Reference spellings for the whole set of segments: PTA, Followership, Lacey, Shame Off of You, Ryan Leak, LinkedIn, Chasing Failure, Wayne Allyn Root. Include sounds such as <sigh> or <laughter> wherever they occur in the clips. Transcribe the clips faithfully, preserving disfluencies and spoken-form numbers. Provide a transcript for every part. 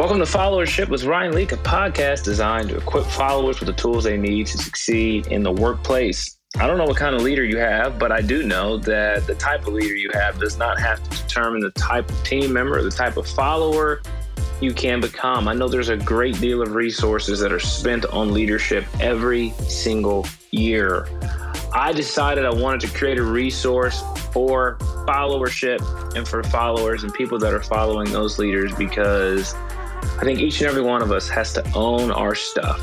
Welcome to Followership with Ryan Leak, a podcast designed to equip followers with the tools they need to succeed in the workplace. I don't know what kind of leader you have, but I do know that the type of leader you have does not have to determine the type of team member or the type of follower you can become. I know there's a great deal of resources that are spent on leadership every single year. I decided I wanted to create a resource for followership and for followers and people that are following those leaders, because I think each and every one of us has to own our stuff,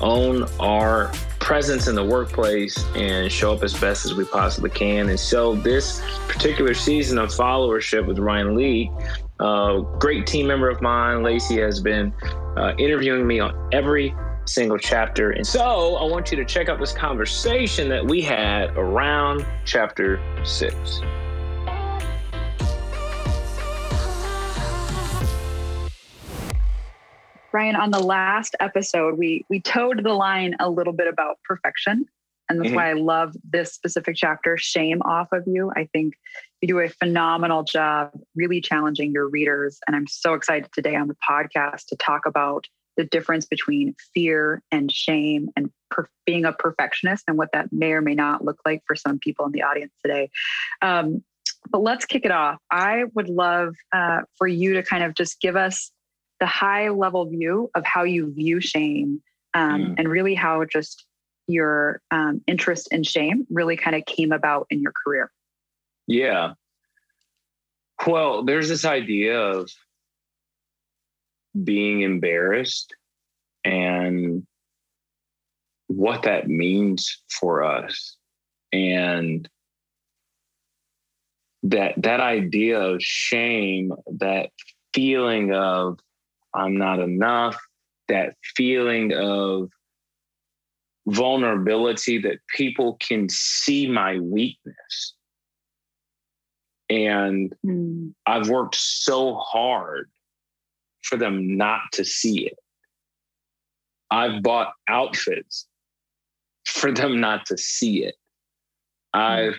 own our presence in the workplace, and show up as best as we possibly can. And so this particular season of Followership with Ryan Leak, a great team member of mine, Lacey, has been uh, interviewing me on every single chapter. And so I want you to check out this conversation that we had around chapter six. Ryan, on the last episode, we we towed the line a little bit about perfection. And that's mm-hmm. why I love this specific chapter, Shame Off of You. I think you do a phenomenal job really challenging your readers. And I'm so excited today on the podcast to talk about the difference between fear and shame and per- being a perfectionist and what that may or may not look like for some people in the audience today. Um, but let's kick it off. I would love uh, for you to kind of just give us the high level view of how you view shame um, mm. and really how just your um, interest in shame really kind of came about in your career. Yeah. Well, there's this idea of being embarrassed and what that means for us. And that, that idea of shame, that feeling of I'm not enough, that feeling of vulnerability that people can see my weakness. And mm. I've worked so hard for them not to see it. I've bought outfits for them not to see it. I've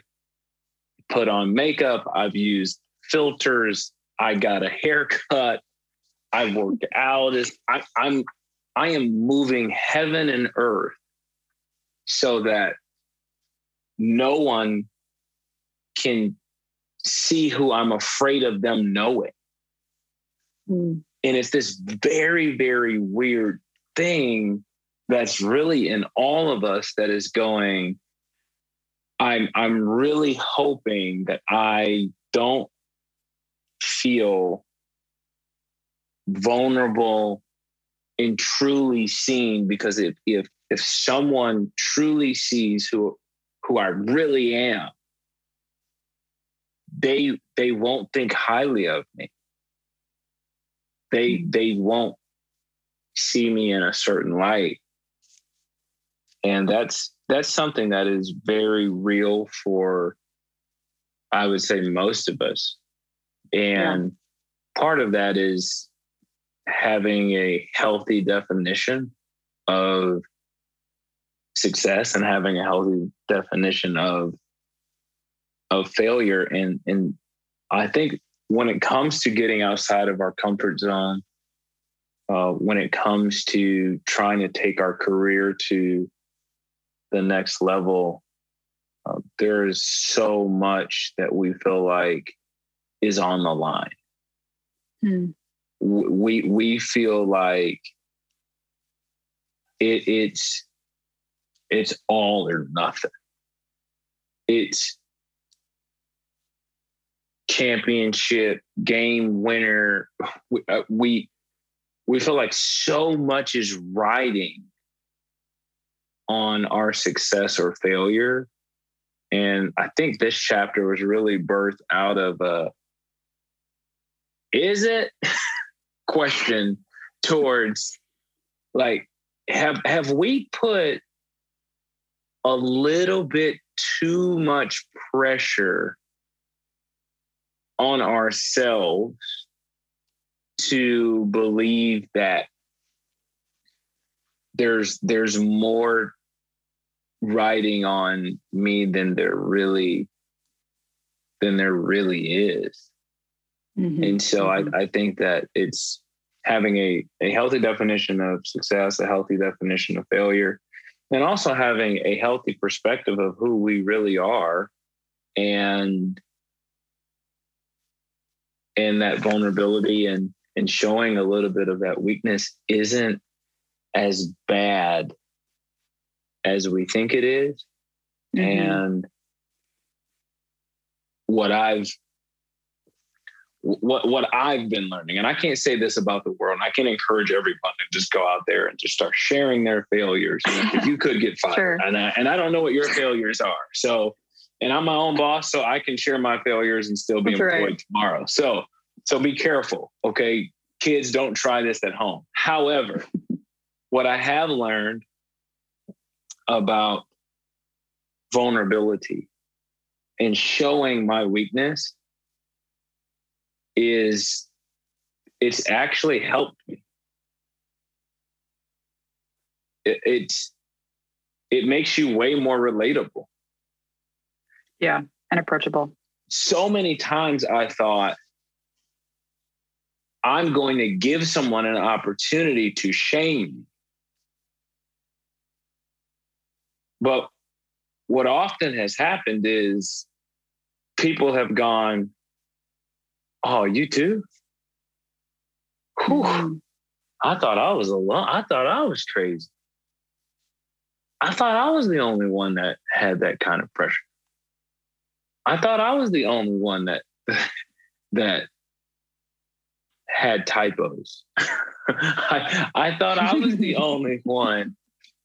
put on makeup. I've used filters. I got a haircut. I've worked out. I, I'm, I am moving heaven and earth so that no one can see who I'm afraid of them knowing. Mm. And it's this very, very weird thing that's really in all of us that is going, I'm, I'm really hoping that I don't feel vulnerable and truly seen, because if, if, if someone truly sees who, who I really am, they, they won't think highly of me. They they won't see me in a certain light. And that's that's something that is very real for, I would say, most of us. And yeah. part of that is having a healthy definition of success and having a healthy definition of of failure. And and I think when it comes to getting outside of our comfort zone, uh, when it comes to trying to take our career to the next level, uh, there is so much that we feel like is on the line. Mm. We we feel like it, it's it's all or nothing. It's championship game winner. We, uh, we we feel like so much is riding on our success or failure. And I think this chapter was really birthed out of a is it question towards like, have have we put a little bit too much pressure on ourselves to believe that there's there's more riding on me than there really than there really is. Mm-hmm. And so mm-hmm. I, I think that it's having a, a healthy definition of success, a healthy definition of failure, and also having a healthy perspective of who we really are, and and that vulnerability and and showing a little bit of that weakness isn't as bad as we think it is. Mm-hmm. And what I've what what I've been learning, and I can't say this about the world, and I can encourage everyone to just go out there and just start sharing their failures. You know, 'cause you could get fired. Sure. And I, and I don't know what your failures are. So, and I'm my own boss, so I can share my failures and still be That's employed right. tomorrow. So, so be careful. Okay. Kids, don't try this at home. However, what I have learned about vulnerability and showing my weakness is it's actually helped me. It, it's, it makes you way more relatable. Yeah. And approachable. So many times I thought I'm going to give someone an opportunity to shame me. But what often has happened is people have gone, oh, you too? Whew. I thought I was alone. I thought I was crazy. I thought I was the only one that had that kind of pressure. I thought I was the only one that that had typos. I, I thought I was the only one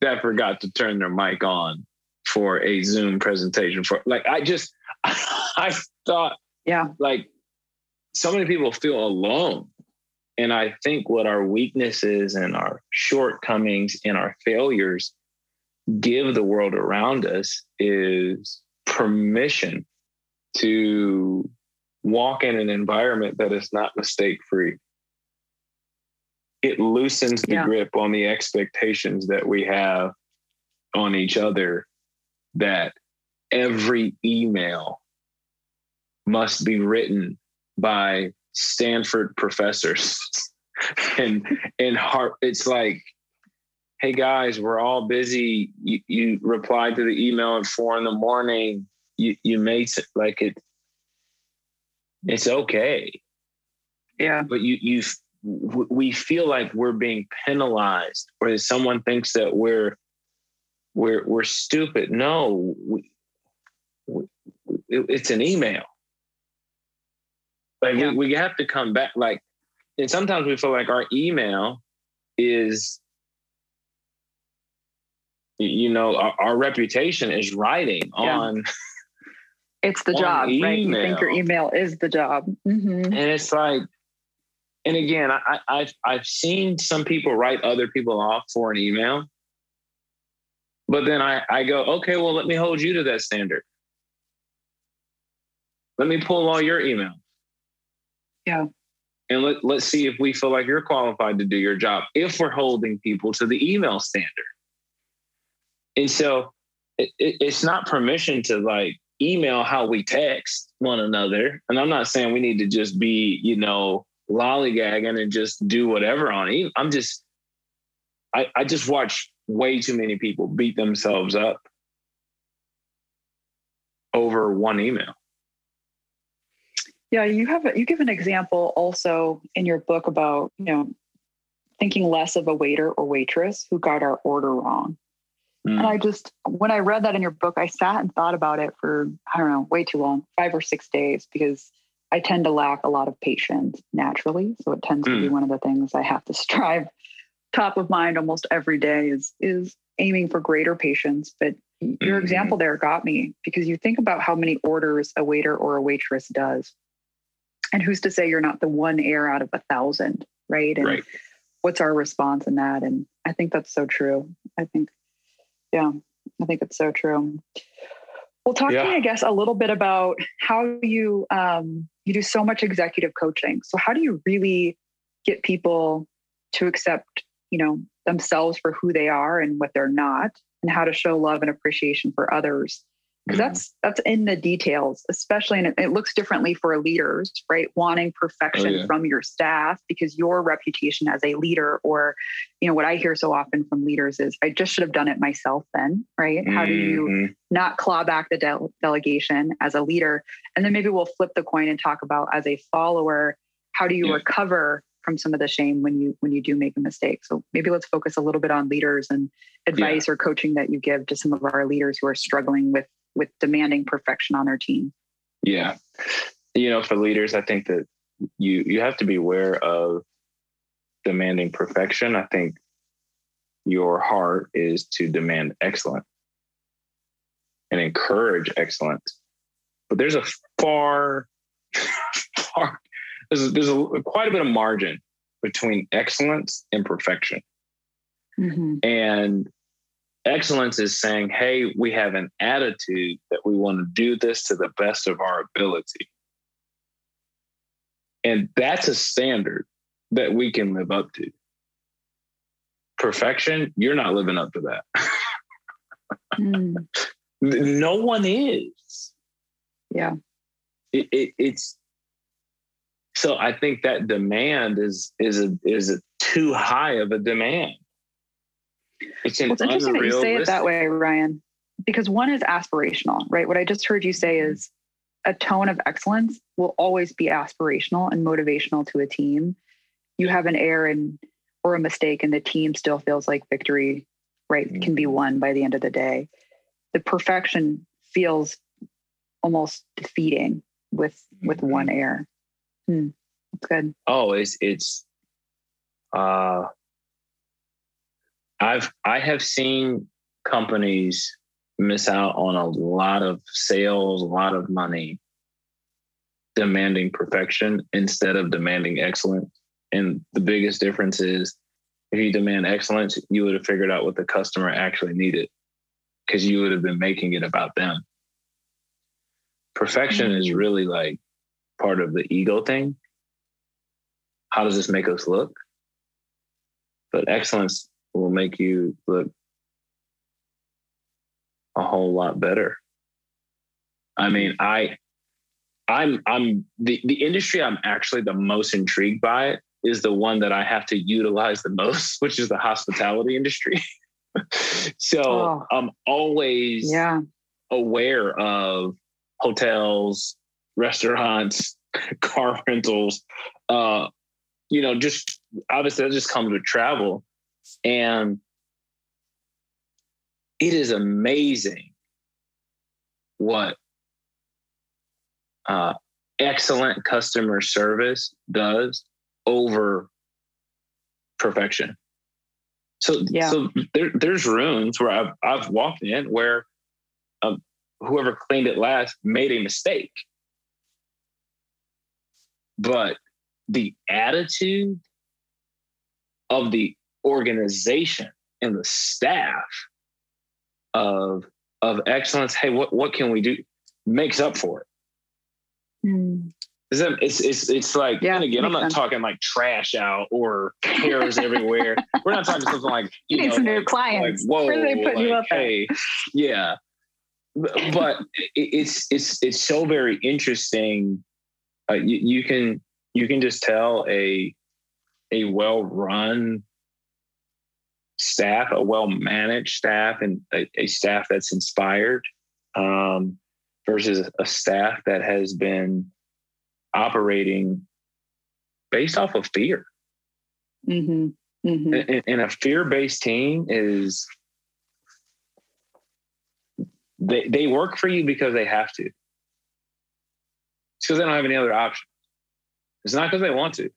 that forgot to turn their mic on for a Zoom presentation. For like, I just, I thought, yeah, like, so many people feel alone. And I think what our weaknesses and our shortcomings and our failures give the world around us is permission to walk in an environment that is not mistake-free. It loosens the yeah. grip on the expectations that we have on each other, that every email must be written by Stanford professors. and and heart, it's like, hey guys, we're all busy. You, you replied to the email at four in the morning. You you made it like it. It's okay. Yeah. But you you we feel like we're being penalized, or that someone thinks that we're we're we're stupid. No, we, we, it's an email. Like yeah. we, we have to come back. Like, and sometimes we feel like our email is, you know, our, our reputation is riding yeah. on. It's the job, email. Right? You think your email is the job. Mm-hmm. And it's like, and again, I, I've, I've seen some people write other people off for an email, but then I, I go, okay, well, let me hold you to that standard. Let me pull all your email. Yeah. And let, let's see if we feel like you're qualified to do your job, if we're holding people to the email standard. And so it, it, it's not permission to like email how we text one another. And I'm not saying we need to just be, you know, lollygagging and just do whatever on email. I'm just, I, I just watch way too many people beat themselves up over one email. Yeah, you have you give an example also in your book about, you know, thinking less of a waiter or waitress who got our order wrong. Mm. And I just, when I read that in your book, I sat and thought about it for, I don't know, way too long, five or six days, because I tend to lack a lot of patience naturally. So it tends mm. to be one of the things I have to strive top of mind almost every day is, is aiming for greater patience. But your mm. example there got me, because you think about how many orders a waiter or a waitress does. And who's to say you're not the one heir out of a thousand, right? And right. what's our response in that? And I think that's so true. I think, yeah, I think it's so true. Well, talk yeah. to me, I guess, a little bit about how you um, you do so much executive coaching. So how do you really get people to accept, you know, themselves for who they are and what they're not, and how to show love and appreciation for others 'Cause that's, that's in the details, especially, and it looks differently for leaders, right? Wanting perfection oh, yeah. from your staff, because your reputation as a leader, or, you know, what I hear so often from leaders is, I just should have done it myself then, right? Mm-hmm. How do you not claw back the de- delegation as a leader? And then maybe we'll flip the coin and talk about, as a follower, how do you yeah. recover from some of the shame when you, when you do make a mistake. So maybe let's focus a little bit on leaders and advice yeah. or coaching that you give to some of our leaders who are struggling with, with demanding perfection on their team. Yeah. You know, for leaders, I think that you, you have to be aware of demanding perfection. I think your heart is to demand excellence and encourage excellence, but there's a far, far, There's, there's a, quite a bit of margin between excellence and perfection. Mm-hmm. And excellence is saying, hey, we have an attitude that we want to do this to the best of our ability. And that's a standard that we can live up to. Perfection, you're not living up to that. mm. No one is. Yeah. It, it, it's, So I think that demand is is a, is a too high of a demand. It's, well, it's interesting that you say it that way, Ryan, because one is aspirational, right? What I just heard you say is a tone of excellence will always be aspirational and motivational to a team. You have an error and or a mistake, and the team still feels like victory, right? Mm-hmm. Can be won by the end of the day. The perfection feels almost defeating with mm-hmm. with one error. Mm, that's good. Oh, it's, it's, uh, I've, I have seen companies miss out on a lot of sales, a lot of money, demanding perfection instead of demanding excellence. And the biggest difference is, if you demand excellence, you would have figured out what the customer actually needed, because you would have been making it about them. Perfection mm-hmm. is really like part of the ego thing. How does this make us look? But excellence will make you look a whole lot better. I mean, I, I'm, I'm the, the industry I'm actually the most intrigued by is the one that I have to utilize the most, which is the hospitality industry. So oh. I'm always yeah. aware of hotels, restaurants, car rentals, uh, you know, just obviously that just comes with travel. And it is amazing what uh, excellent customer service does over perfection. So, yeah. so there, there's rooms where I've, I've walked in where um, whoever cleaned it last made a mistake. But the attitude of the organization and the staff of, of excellence, hey, what, what can we do, makes up for it. Mm. Is that, it's, it's, it's like, yeah, and again, I'm not sense. talking like trash out or hairs everywhere. We're not talking something like, you, you need know, some like, new clients. Like, whoa, where they put like, you up hey, there? Yeah. But it's, it's, it's so very interesting. Uh, you, you can you can just tell a a well-run staff, a well-managed staff, and a, a staff that's inspired um, versus a staff that has been operating based off of fear. Mm-hmm. Mm-hmm. And, and a fear-based team is they they work for you because they have to. It's because they don't have any other option. It's not because they want to.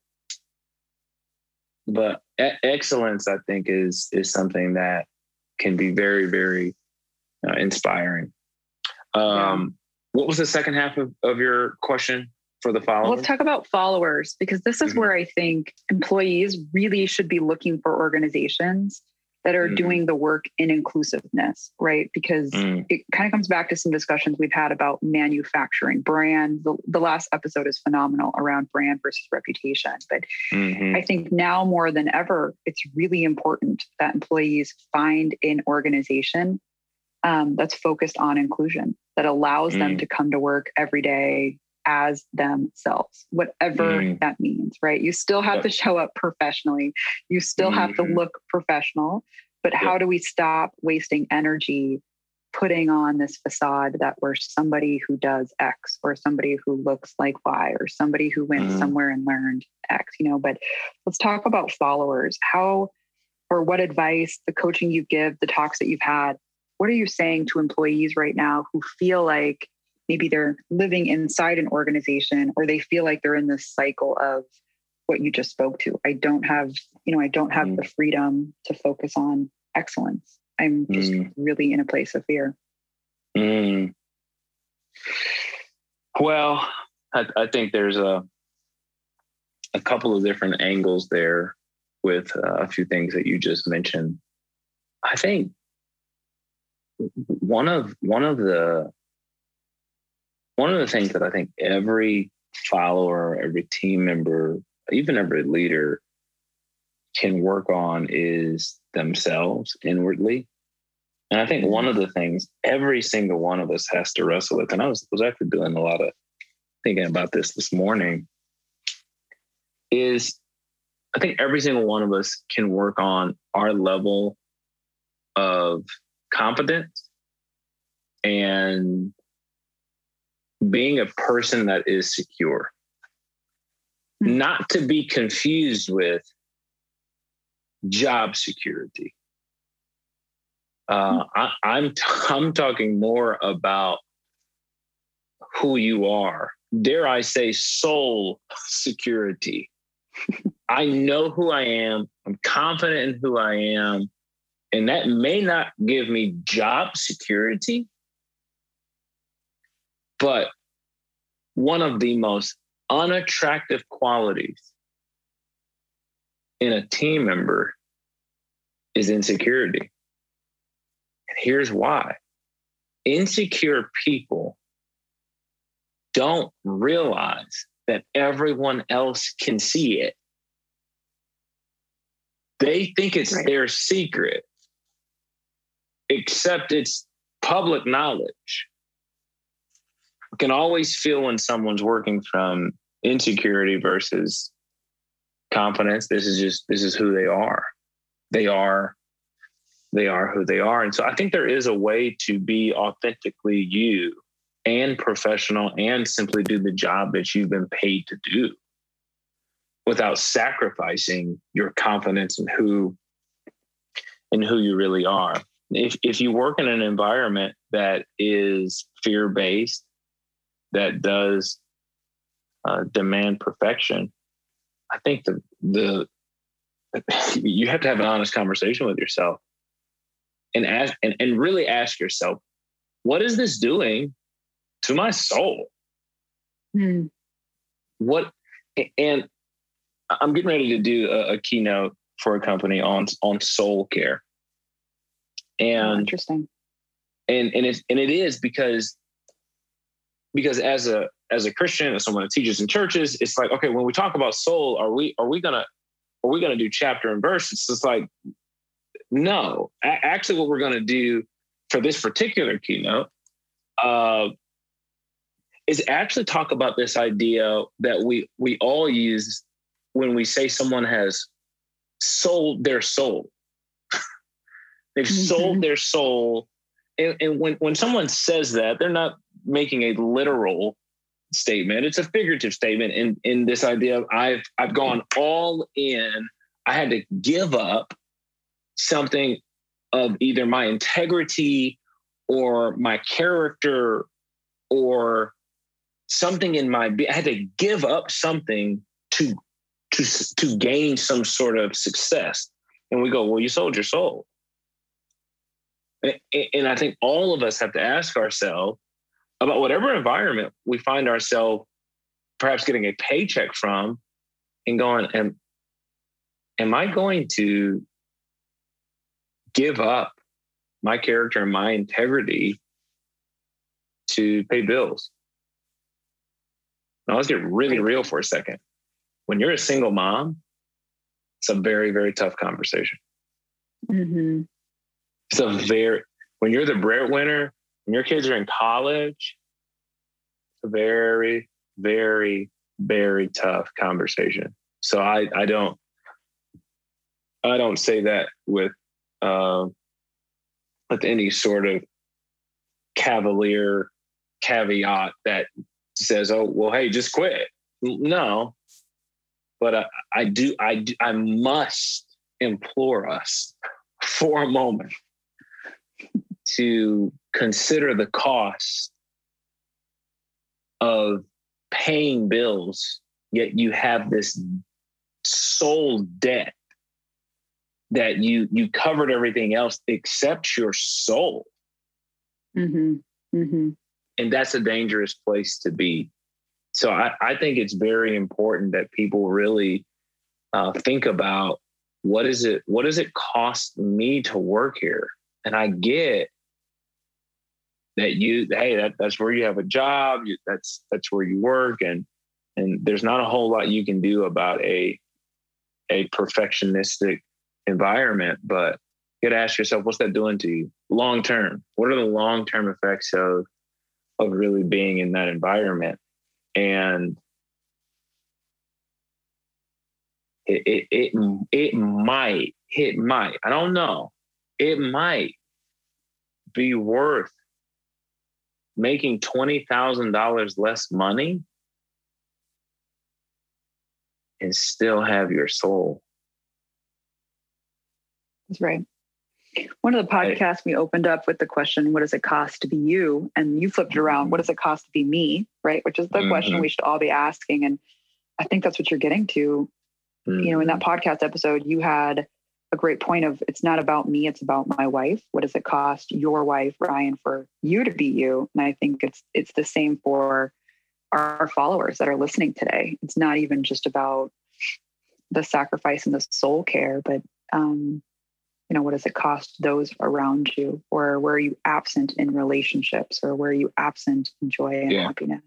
But e- excellence, I think, is is something that can be very, very uh, inspiring. Um, what was the second half of, of your question for the followers? Well, let's talk about followers, because this is mm-hmm. where I think employees really should be looking for organizations that are mm-hmm. doing the work in inclusiveness, right? Because mm. it kind of comes back to some discussions we've had about manufacturing, brand. The, the last episode is phenomenal around brand versus reputation. But mm-hmm. I think now more than ever, it's really important that employees find an organization um, that's focused on inclusion, that allows mm. them to come to work every day as themselves, whatever mm. that means, right? You still have yep. to show up professionally. You still mm. have to look professional, but yep. how do we stop wasting energy putting on this facade that we're somebody who does X or somebody who looks like Y or somebody who went mm. somewhere and learned X, you know? But let's talk about followers. How or what advice, the coaching you give, the talks that you've had, what are you saying to employees right now who feel like maybe they're living inside an organization or they feel like they're in this cycle of what you just spoke to? I don't have, you know, I don't have mm. the freedom to focus on excellence. I'm just mm. really in a place of fear. Mm. Well, I, I think there's a, a couple of different angles there with uh, a few things that you just mentioned. I think one of, one of the, one of the things that I think every follower, every team member, even every leader can work on is themselves inwardly. And I think one of the things every single one of us has to wrestle with, and I was, was actually doing a lot of thinking about this this morning, is I think every single one of us can work on our level of confidence and being a person that is secure. Mm-hmm. Not to be confused with job security. Uh, I, I'm t- I'm talking more about who you are. Dare I say, soul security. I know who I am. I'm confident in who I am, and that may not give me job security, but one of the most unattractive qualities in a team member is insecurity. And here's why. Insecure people don't realize that everyone else can see it. They think it's right. their secret, except it's public knowledge. You can always feel when someone's working from insecurity versus confidence. This is just, this is who they are. They are, they are who they are. And so I think there is a way to be authentically you and professional and simply do the job that you've been paid to do without sacrificing your confidence in who, in who you really are. If, if you work in an environment that is fear-based, that does uh, demand perfection, I think the, the you have to have an honest conversation with yourself and ask and, and really ask yourself, what is this doing to my soul? Mm. What, and I'm getting ready to do a, a keynote for a company on on soul care. And oh, interesting. And and it and it is because because as a As a Christian, as someone that teaches in churches, it's like, okay, when we talk about soul, are we are we gonna are we gonna do chapter and verse? It's just like, no. A- actually, what we're gonna do for this particular keynote uh, is actually talk about this idea that we we all use when we say someone has sold their soul. They've mm-hmm. sold their soul, and, and when when someone says that, they're not making a literal statement. It's a figurative statement in, in this idea of I've I've gone all in. I had to give up something of either my integrity or my character or something in my being. I had to give up something to to to gain some sort of success. And we go, well, you sold your soul. And, and I think all of us have to ask ourselves about whatever environment we find ourselves perhaps getting a paycheck from and going, am, am I going to give up my character and my integrity to pay bills? Now let's get really real for a second. When you're a single mom, it's a very, very tough conversation. Mm-hmm. It's a very, when you're the breadwinner, When your kids are in college, it's a very, very, very tough conversation. So I, I don't, I don't say that with, uh, with any sort of cavalier caveat that says, oh, well, hey, just quit. No, but I, I do, I do, I must implore us for a moment to consider the cost of paying bills, yet you have this soul debt that you you covered everything else except your soul. Mm-hmm. Mm-hmm. And that's a dangerous place to be. So I, I think it's very important that people really uh, think about what is it, what does it cost me to work here? And I get that you, hey, that, that's where you have a job. You, that's, that's where you work. And, and there's not a whole lot you can do about a, a perfectionistic environment, but you got to ask yourself, what's that doing to you long-term? What are the long-term effects of, of really being in that environment? And it, it, it, it might, it might, I don't know. It might be worth making twenty thousand dollars less money and still have your soul. That's right. One of the podcasts we opened up with the question, what does it cost to be you? And you flipped it around. What does it cost to be me? Right. Which is the mm-hmm. question we should all be asking. And I think that's what you're getting to. Mm-hmm. You know, in that podcast episode, you had a great point of, it's not about me, it's about my wife. What does it cost your wife, Ryan, for you to be you? And I think it's, it's the same for our followers that are listening today. It's not even just about the sacrifice and the soul care, but, um, you know, what does it cost those around you? Or where are you absent in relationships? Or where are you absent in joy and yeah. happiness?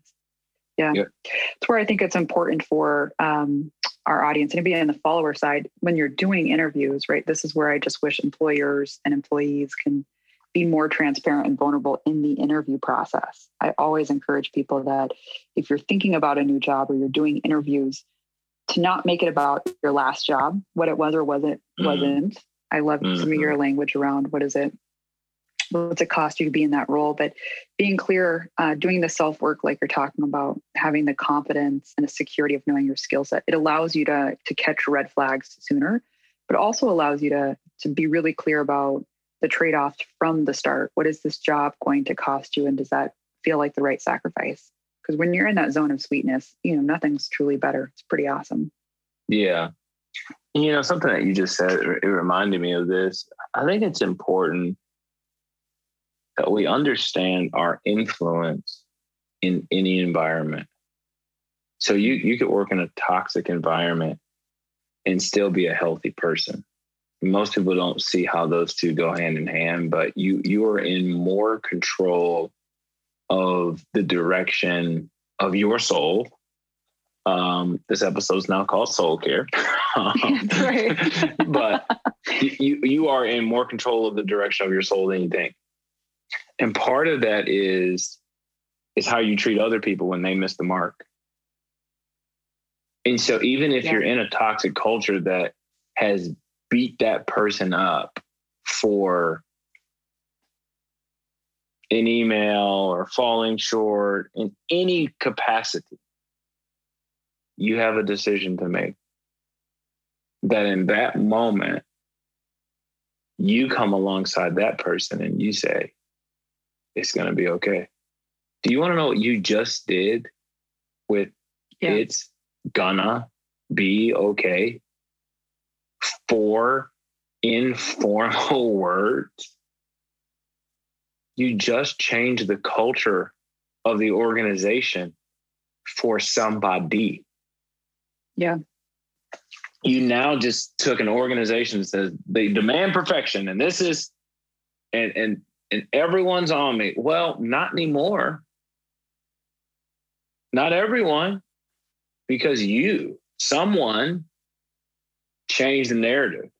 Yeah. yeah. It's where I think it's important for, um, our audience, and anybody on the follower side, when you're doing interviews, right? This is where I just wish employers and employees can be more transparent and vulnerable in the interview process. I always encourage people that if you're thinking about a new job or you're doing interviews, to not make it about your last job, what it was or wasn't. Mm-hmm. wasn't. I love mm-hmm. some of your language around what is it, what's it cost you to be in that role, but being clear, uh, doing the self-work, like you're talking about, having the confidence and the security of knowing your skill set, it allows you to, to catch red flags sooner, but also allows you to, to be really clear about the trade-offs from the start. What is this job going to cost you? And does that feel like the right sacrifice? Because when you're in that zone of sweetness, you know, nothing's truly better. It's pretty awesome. Yeah. You know, something that you just said, it reminded me of this. I think it's important that we understand our influence in any environment. So you, you could work in a toxic environment and still be a healthy person. Most people don't see how those two go hand in hand, but you, you are in more control of the direction of your soul. Um, this episode is now called Soul Care. um, That's right. <laughs> but you, you are in more control of the direction of your soul than you think. And part of that is, is how you treat other people when they miss the mark. And so even if yeah. you're in a toxic culture that has beat that person up for an email or falling short in any capacity, you have a decision to make that in that moment, you come alongside that person and you say, it's going to be okay. Do you want to know what you just did with yeah. it's gonna be okay? Four informal words. You just changed the culture of the organization for somebody. Yeah. You now just took an organization that says they demand perfection and this is, and, and, and everyone's on me. Well, not anymore. Not everyone, because you, someone changed the narrative.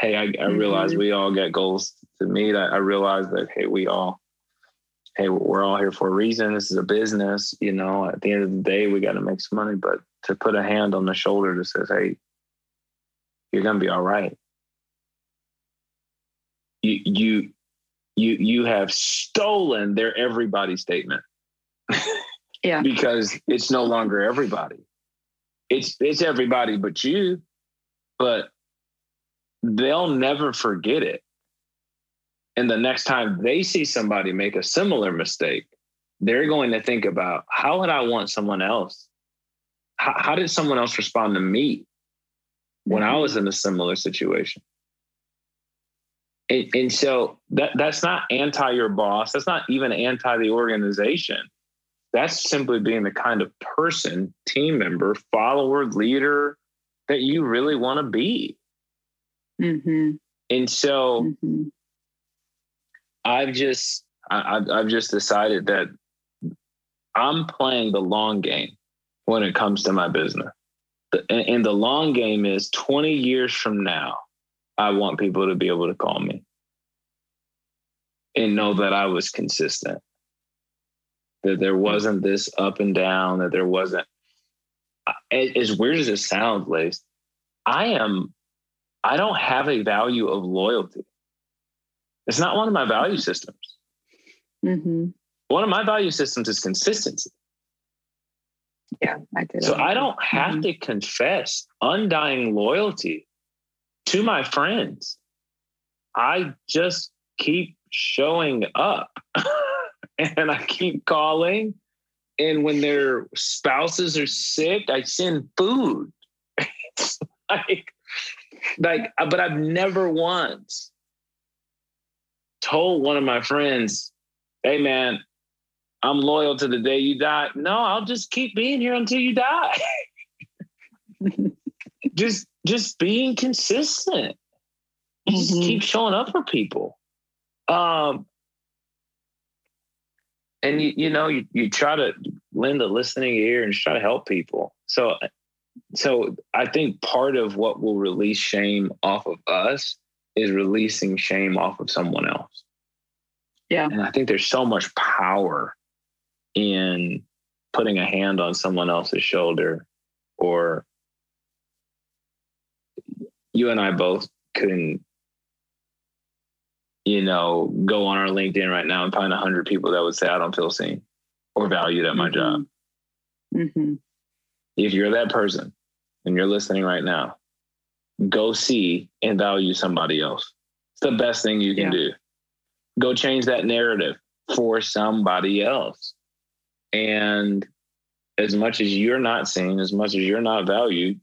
Hey, I, I mm-hmm. realize we all got goals to meet. I, I realize that, hey, we all hey, we're all here for a reason. This is a business. You know, at the end of the day, we got to make some money. But to put a hand on the shoulder that says, hey, you're going to be all right. You, you, you, you have stolen their everybody statement. Yeah. Because it's no longer everybody. It's, it's everybody but you, but they'll never forget it. And the next time they see somebody make a similar mistake, they're going to think about, how would I want someone else? How, how did someone else respond to me when I was in a similar situation? And, and so that, that's not anti your boss. That's not even anti the organization. That's simply being the kind of person, team member, follower, leader that you really want to be. Mm-hmm. And so... Mm-hmm. I've just, I've, I've just decided that I'm playing the long game when it comes to my business. And the long game is twenty years from now, I want people to be able to call me and know that I was consistent, that there wasn't this up and down, that there wasn't, as weird as it sounds, Lace, I am, I don't have a value of loyalty. It's not one of my value systems. Mm-hmm. One of my value systems is consistency. Yeah, I did. So I don't have mm-hmm. to confess undying loyalty to my friends. I just keep showing up and I keep calling. And when their spouses are sick, I send food. It's like, like, but I've never once told one of my friends, hey man, I'm loyal to the day you die. No, I'll just keep being here until you die. just just being consistent. Mm-hmm. Just keep showing up for people. Um and you, you know, you, you try to lend a listening ear and try to help people. So so I think part of what will release shame off of us is releasing shame off of someone else. Yeah. And I think there's so much power in putting a hand on someone else's shoulder. Or you and I both can, you know, go on our LinkedIn right now and find a hundred people that would say, I don't feel seen or valued at my job. Mm-hmm. If you're that person and you're listening right now, go see and value somebody else. It's the best thing you can yeah. do. Go change that narrative for somebody else. And as much as you're not seen, as much as you're not valued,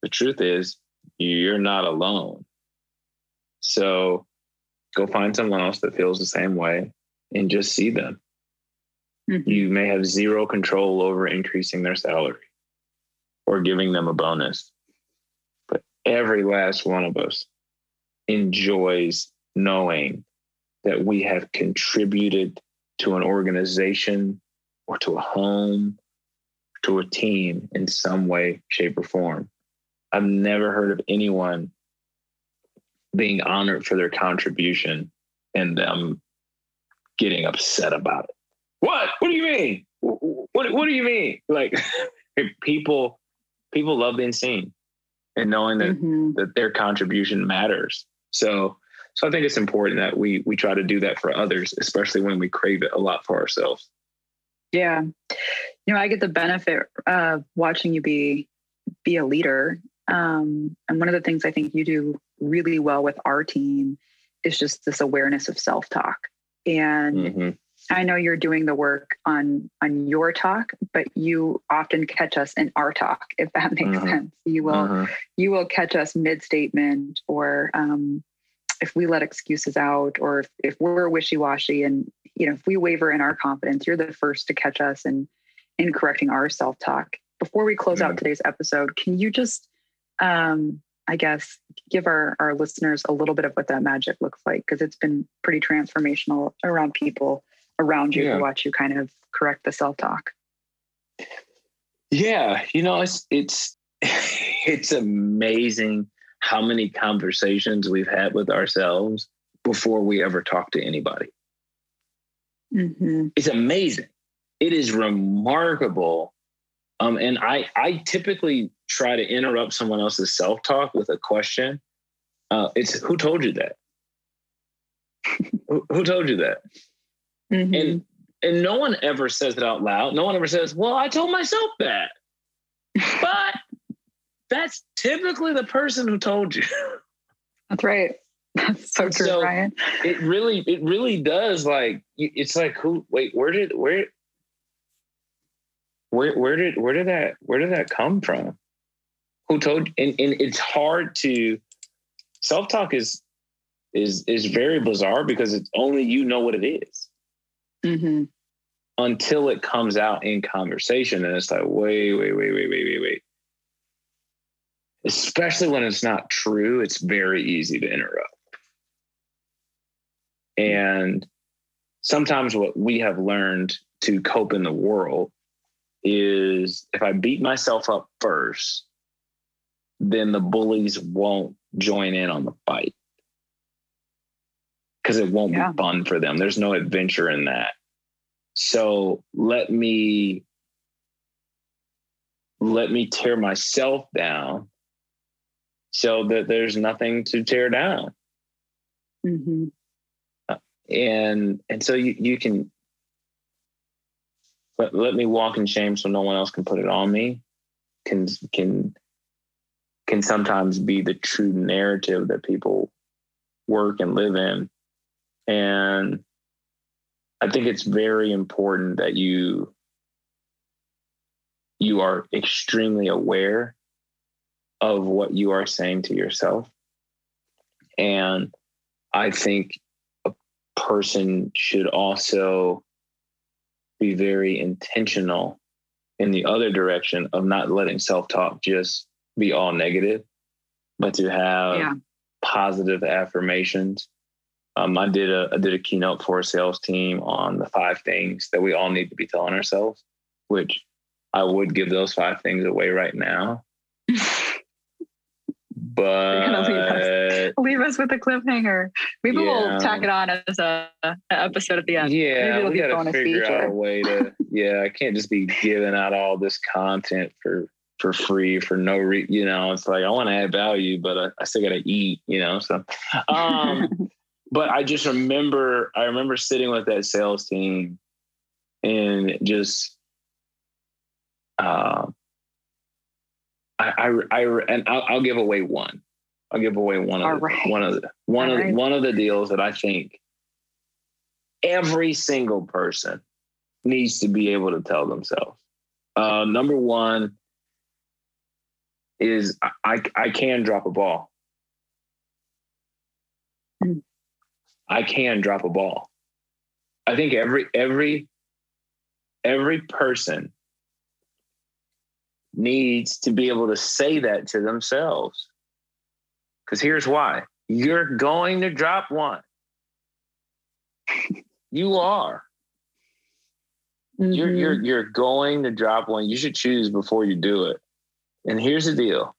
the truth is you're not alone. So go find someone else that feels the same way and just see them. Mm-hmm. You may have zero control over increasing their salary or giving them a bonus. Every last one of us enjoys knowing that we have contributed to an organization or to a home, to a team in some way, shape, or form. I've never heard of anyone being honored for their contribution and them getting upset about it. What? What do you mean? What, what do you mean? Like, people, people love being seen and knowing that, mm-hmm. that their contribution matters. So so I think it's important that we we try to do that for others, especially when we crave it a lot for ourselves. Yeah. You know, I get the benefit of watching you be be a leader. Um, and one of the things I think you do really well with our team is just this awareness of self-talk. And mm-hmm. I know you're doing the work on, on your talk, but you often catch us in our talk, if that makes uh-huh. sense. You will, uh-huh. you will catch us mid-statement, or um, if we let excuses out, or if, if we're wishy-washy and, you know, if we waver in our confidence, you're the first to catch us in, in correcting our self-talk. Before we close yeah. out today's episode, can you just, um, I guess, give our, our listeners a little bit of what that magic looks like? Because it's been pretty transformational around people around you yeah. to watch you kind of correct the self-talk. Yeah. You know, it's, it's, it's amazing how many conversations we've had with ourselves before we ever talk to anybody. Mm-hmm. It's amazing. It is remarkable. Um, and I, I typically try to interrupt someone else's self-talk with a question. Uh, it's, who told you that? who, who told you that? Mm-hmm. And and no one ever says it out loud. No one ever says, well, I told myself that. But that's typically the person who told you. That's right. That's so true, so Ryan. It really, it really does. Like, it's like, who, wait, where did, where, where, where did, where did that, where did that come from? Who told, and, and it's hard to, self-talk is, is, is very bizarre because it's only, you know what it is mm-hmm. until it comes out in conversation. And it's like, wait, wait, wait, wait, wait, wait, wait. Especially when it's not true, it's very easy to interrupt. And sometimes what we have learned to cope in the world is if I beat myself up first, then the bullies won't join in on the fight because it won't yeah. be fun for them. There's no adventure in that. So let me, let me tear myself down so that there's nothing to tear down. Mm-hmm. And and so you, you can let, let me walk in shame so no one else can put it on me can can can sometimes be the true narrative that people work and live in. And I think it's very important that you you are extremely aware of what you are saying to yourself. And I think person should also be very intentional in the other direction of not letting self-talk just be all negative, but to have yeah. positive affirmations. Um, I did a I did a keynote for a sales team on the five things that we all need to be telling ourselves, which I would give those five things away right now. But leave us. leave us with a cliffhanger. Maybe yeah. we'll tack it on as a, a episode at the end. Yeah, we'll we gotta figure out or... a way to. Yeah, I can't just be giving out all this content for for free for no reason. You know, it's like I want to add value, but I, I still gotta eat. You know, so. Um, but I just remember, I remember sitting with that sales team, and just. Uh, I, I, I, and I'll, I'll give away one. I'll give away one of the, right. one of the, one All of right. one of the deals that I think every single person needs to be able to tell themselves. Uh, number one is I, I can drop a ball. I can drop a ball. I think every every every person needs to be able to say that to themselves. Because here's why. You're going to drop one. You are. Mm-hmm. You're, you're, you're going to drop one. You should choose before you do it. And here's the deal.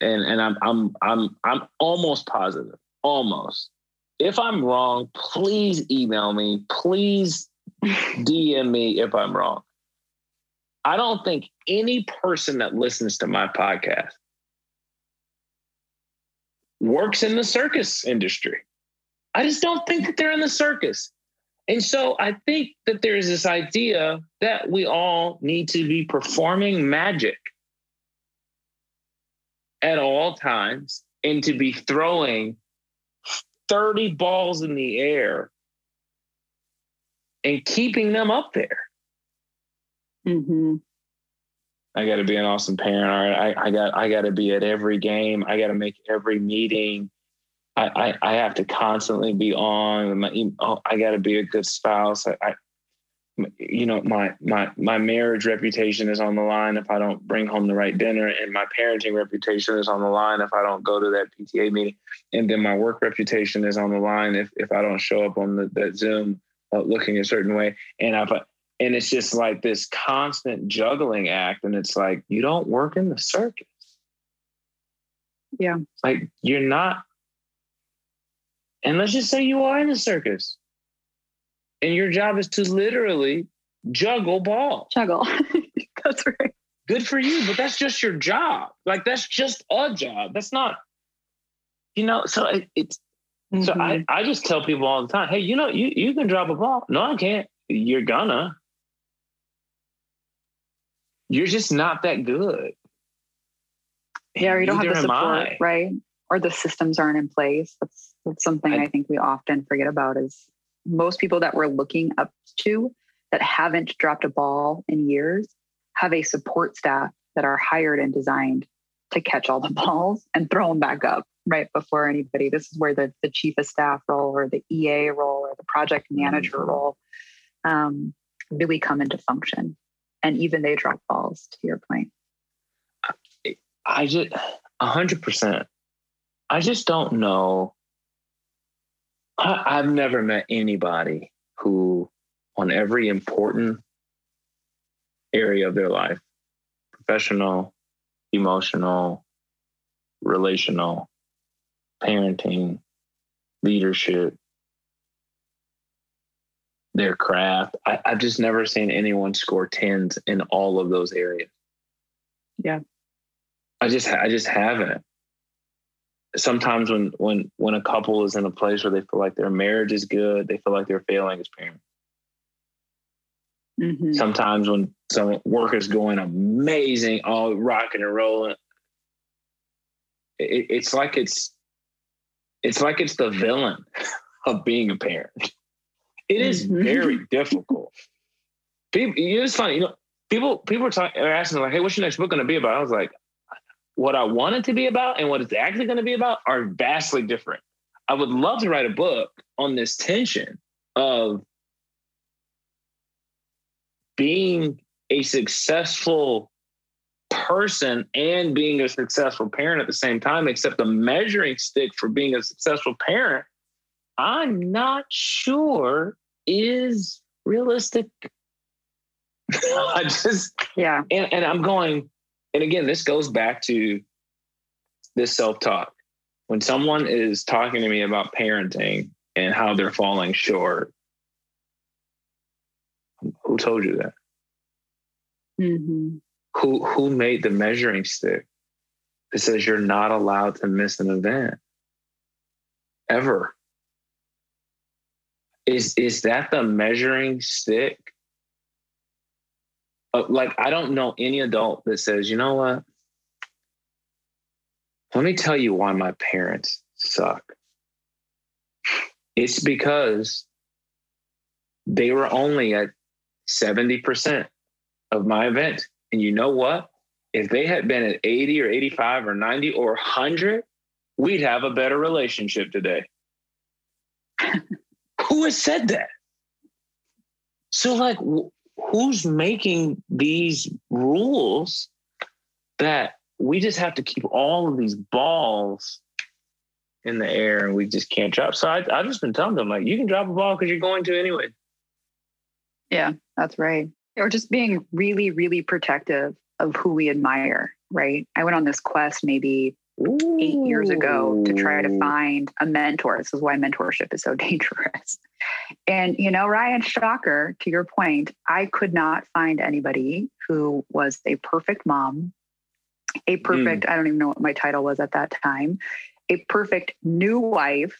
And and I'm I'm I'm I'm almost positive. Almost. If I'm wrong, please email me. Please D M me if I'm wrong. I don't think any person that listens to my podcast works in the circus industry. I just don't think that they're in the circus. And so I think that there's this idea that we all need to be performing magic at all times and to be throwing thirty balls in the air and keeping them up there. Mm-hmm. I got to be an awesome parent. All right, I, I got I got to be at every game. I got to make every meeting. I, I I have to constantly be on. My, oh, I got to be a good spouse. I, I you know my my my marriage reputation is on the line if I don't bring home the right dinner, and my parenting reputation is on the line if I don't go to that P T A meeting, and then my work reputation is on the line if if I don't show up on the, that Zoom uh, looking a certain way, and I. And it's just like this constant juggling act. And it's like, you don't work in the circus. Yeah. Like you're not, And let's just say you are in the circus and your job is to literally juggle balls. Juggle. That's right. Good for you, but that's just your job. Like, that's just a job. That's not, you know, so it, it's, mm-hmm. so I, I just tell people all the time, hey, you know, you, you can drop a ball. No, I can't. You're gonna. You're just not that good. Yeah, or you Neither don't have the support, right? Or the systems aren't in place. That's, that's something I, I think we often forget about is most people that we're looking up to that haven't dropped a ball in years have a support staff that are hired and designed to catch all the balls and throw them back up right before anybody. This is where the, the chief of staff role or the E A role or the project manager role um, really come into function. And even they drop balls, to your point. I just, one hundred percent. I just don't know. I, I've never met anybody who, on every important area of their life, professional, emotional, relational, parenting, leadership, their craft. I, I've just never seen anyone score tens in all of those areas. Yeah. I just, I just haven't. Sometimes when, when, when a couple is in a place where they feel like their marriage is good, they feel like they're failing as parents. Mm-hmm. Sometimes when some work is going amazing, all rocking and rolling, it, it's like it's, it's like it's the villain of being a parent. It is mm-hmm. very difficult. People, it's funny, you know, people, people are talking, are asking like, "Hey, what's your next book going to be about?" I was like, what I want it to be about and what it's actually going to be about are vastly different. I would love to write a book on this tension of being a successful person and being a successful parent at the same time, except the measuring stick for being a successful parent, I'm not sure is realistic. I just, yeah. And, and I'm going, and again, this goes back to this self-talk. When someone is talking to me about parenting and how they're falling short, who told you that? Mm-hmm. Who who made the measuring stick that says you're not allowed to miss an event ever? Is is that the measuring stick? Like, I don't know any adult that says, you know what? Let me tell you why my parents suck. It's because they were only at seventy percent of my event. And you know what? If they had been at eighty or eighty-five or ninety or one hundred, we'd have a better relationship today. Who has said that? So like... who's making these rules that we just have to keep all of these balls in the air and we just can't drop? So I, I've just been telling them, like, you can drop a ball because you're going to anyway. Yeah, that's right. Or just being really, really protective of who we admire, right? I went on this quest maybe Ooh. eight years ago to try to find a mentor. This is why mentorship is so dangerous. And, you know, Ryan, shocker, to your point, I could not find anybody who was a perfect mom, a perfect, mm. I don't even know what my title was at that time, a perfect new wife,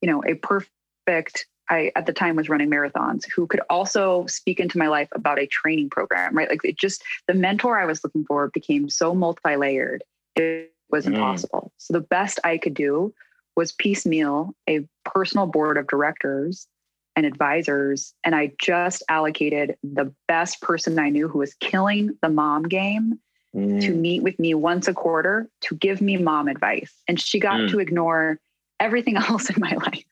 you know, a perfect, I at the time was running marathons, who could also speak into my life about a training program, right? Like, it just, the mentor I was looking for became so multi-layered, it was mm. impossible. So the best I could do was piecemeal a personal board of directors and advisors. And I just allocated the best person I knew who was killing the mom game mm. to meet with me once a quarter to give me mom advice. And she got mm. to ignore everything else in my life.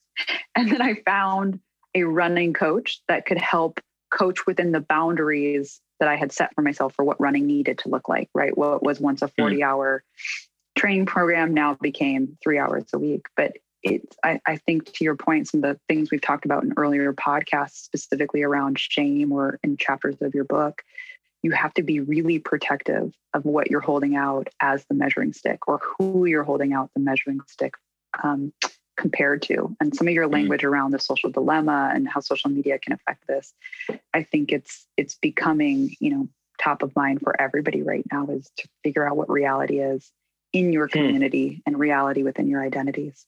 And then I found a running coach that could help coach within the boundaries that I had set for myself for what running needed to look like, right? Well, it was once a forty hour training program now became three hours a week. But it's, I, I think to your point, some of the things we've talked about in earlier podcasts, specifically around shame or in chapters of your book, you have to be really protective of what you're holding out as the measuring stick or who you're holding out the measuring stick um, compared to, and some of your language mm-hmm. around the social dilemma and how social media can affect this. I think it's, it's becoming, you know, top of mind for everybody right now, is to figure out what reality is in your community mm. and reality within your identities.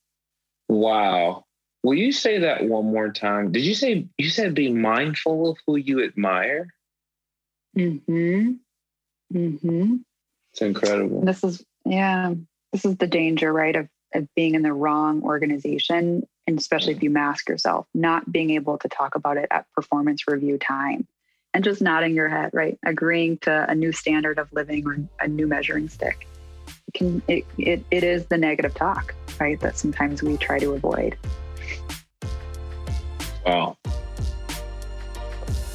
Wow. Will you say that one more time? Did you say, you said be mindful of who you admire? Mm-hmm. Mm-hmm. It's incredible. And this is, yeah, this is the danger, right? Of, of being in the wrong organization, and especially if you mask yourself, not being able to talk about it at performance review time and just nodding your head, right? Agreeing to a new standard of living or a new measuring stick. It can, it, it, it is the negative talk, right? That sometimes we try to avoid. Wow.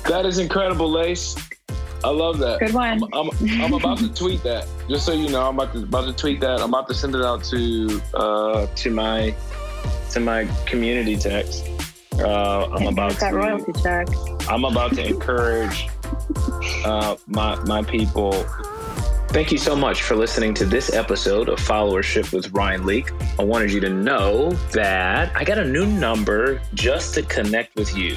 That is incredible, Lace. I love that. Good one. I'm, I'm, I'm about to tweet that. Just so you know, I'm about to, about to tweet that. I'm about to send it out to uh, to my to my community text. Uh, I'm about that to royalty check. I'm about to encourage uh, my my people. Thank you so much for listening to this episode of Followership with Ryan Leak. I wanted you to know that I got a new number just to connect with you.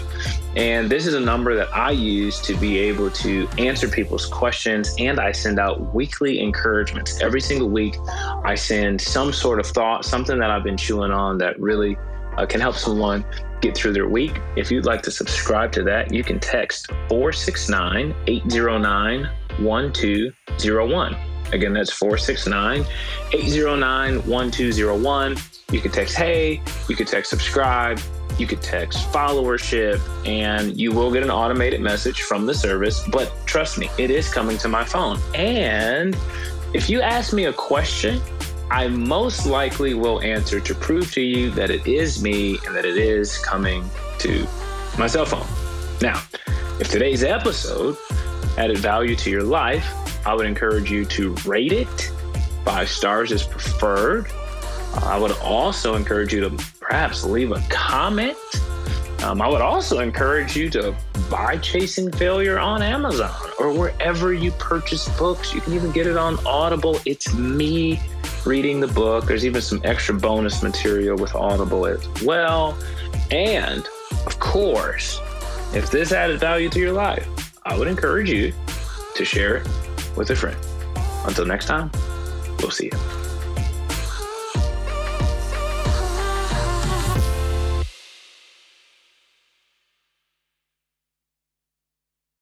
And this is a number that I use to be able to answer people's questions. And I send out weekly encouragements. Every single week, I send some sort of thought, something that I've been chewing on that really uh, can help someone get through their week. If you'd like to subscribe to that, you can text four six nine, eight zero nine, one two zero one. Again, that's four six nine, eight zero nine, one two zero one. You can text hey, you can text subscribe, you can text followership, and you will get an automated message from the service. But trust me, it is coming to my phone. And if you ask me a question, I most likely will answer to prove to you that it is me and that it is coming to my cell phone. Now, if today's episode added value to your life, I would encourage you to rate it. Five stars is preferred. Uh, I would also encourage you to perhaps leave a comment. Um, I would also encourage you to buy Chasing Failure on Amazon or wherever you purchase books. You can even get it on Audible. It's me reading the book. There's even some extra bonus material with Audible as well. And of course, if this added value to your life, I would encourage you to share it with a friend. Until next time, we'll see you.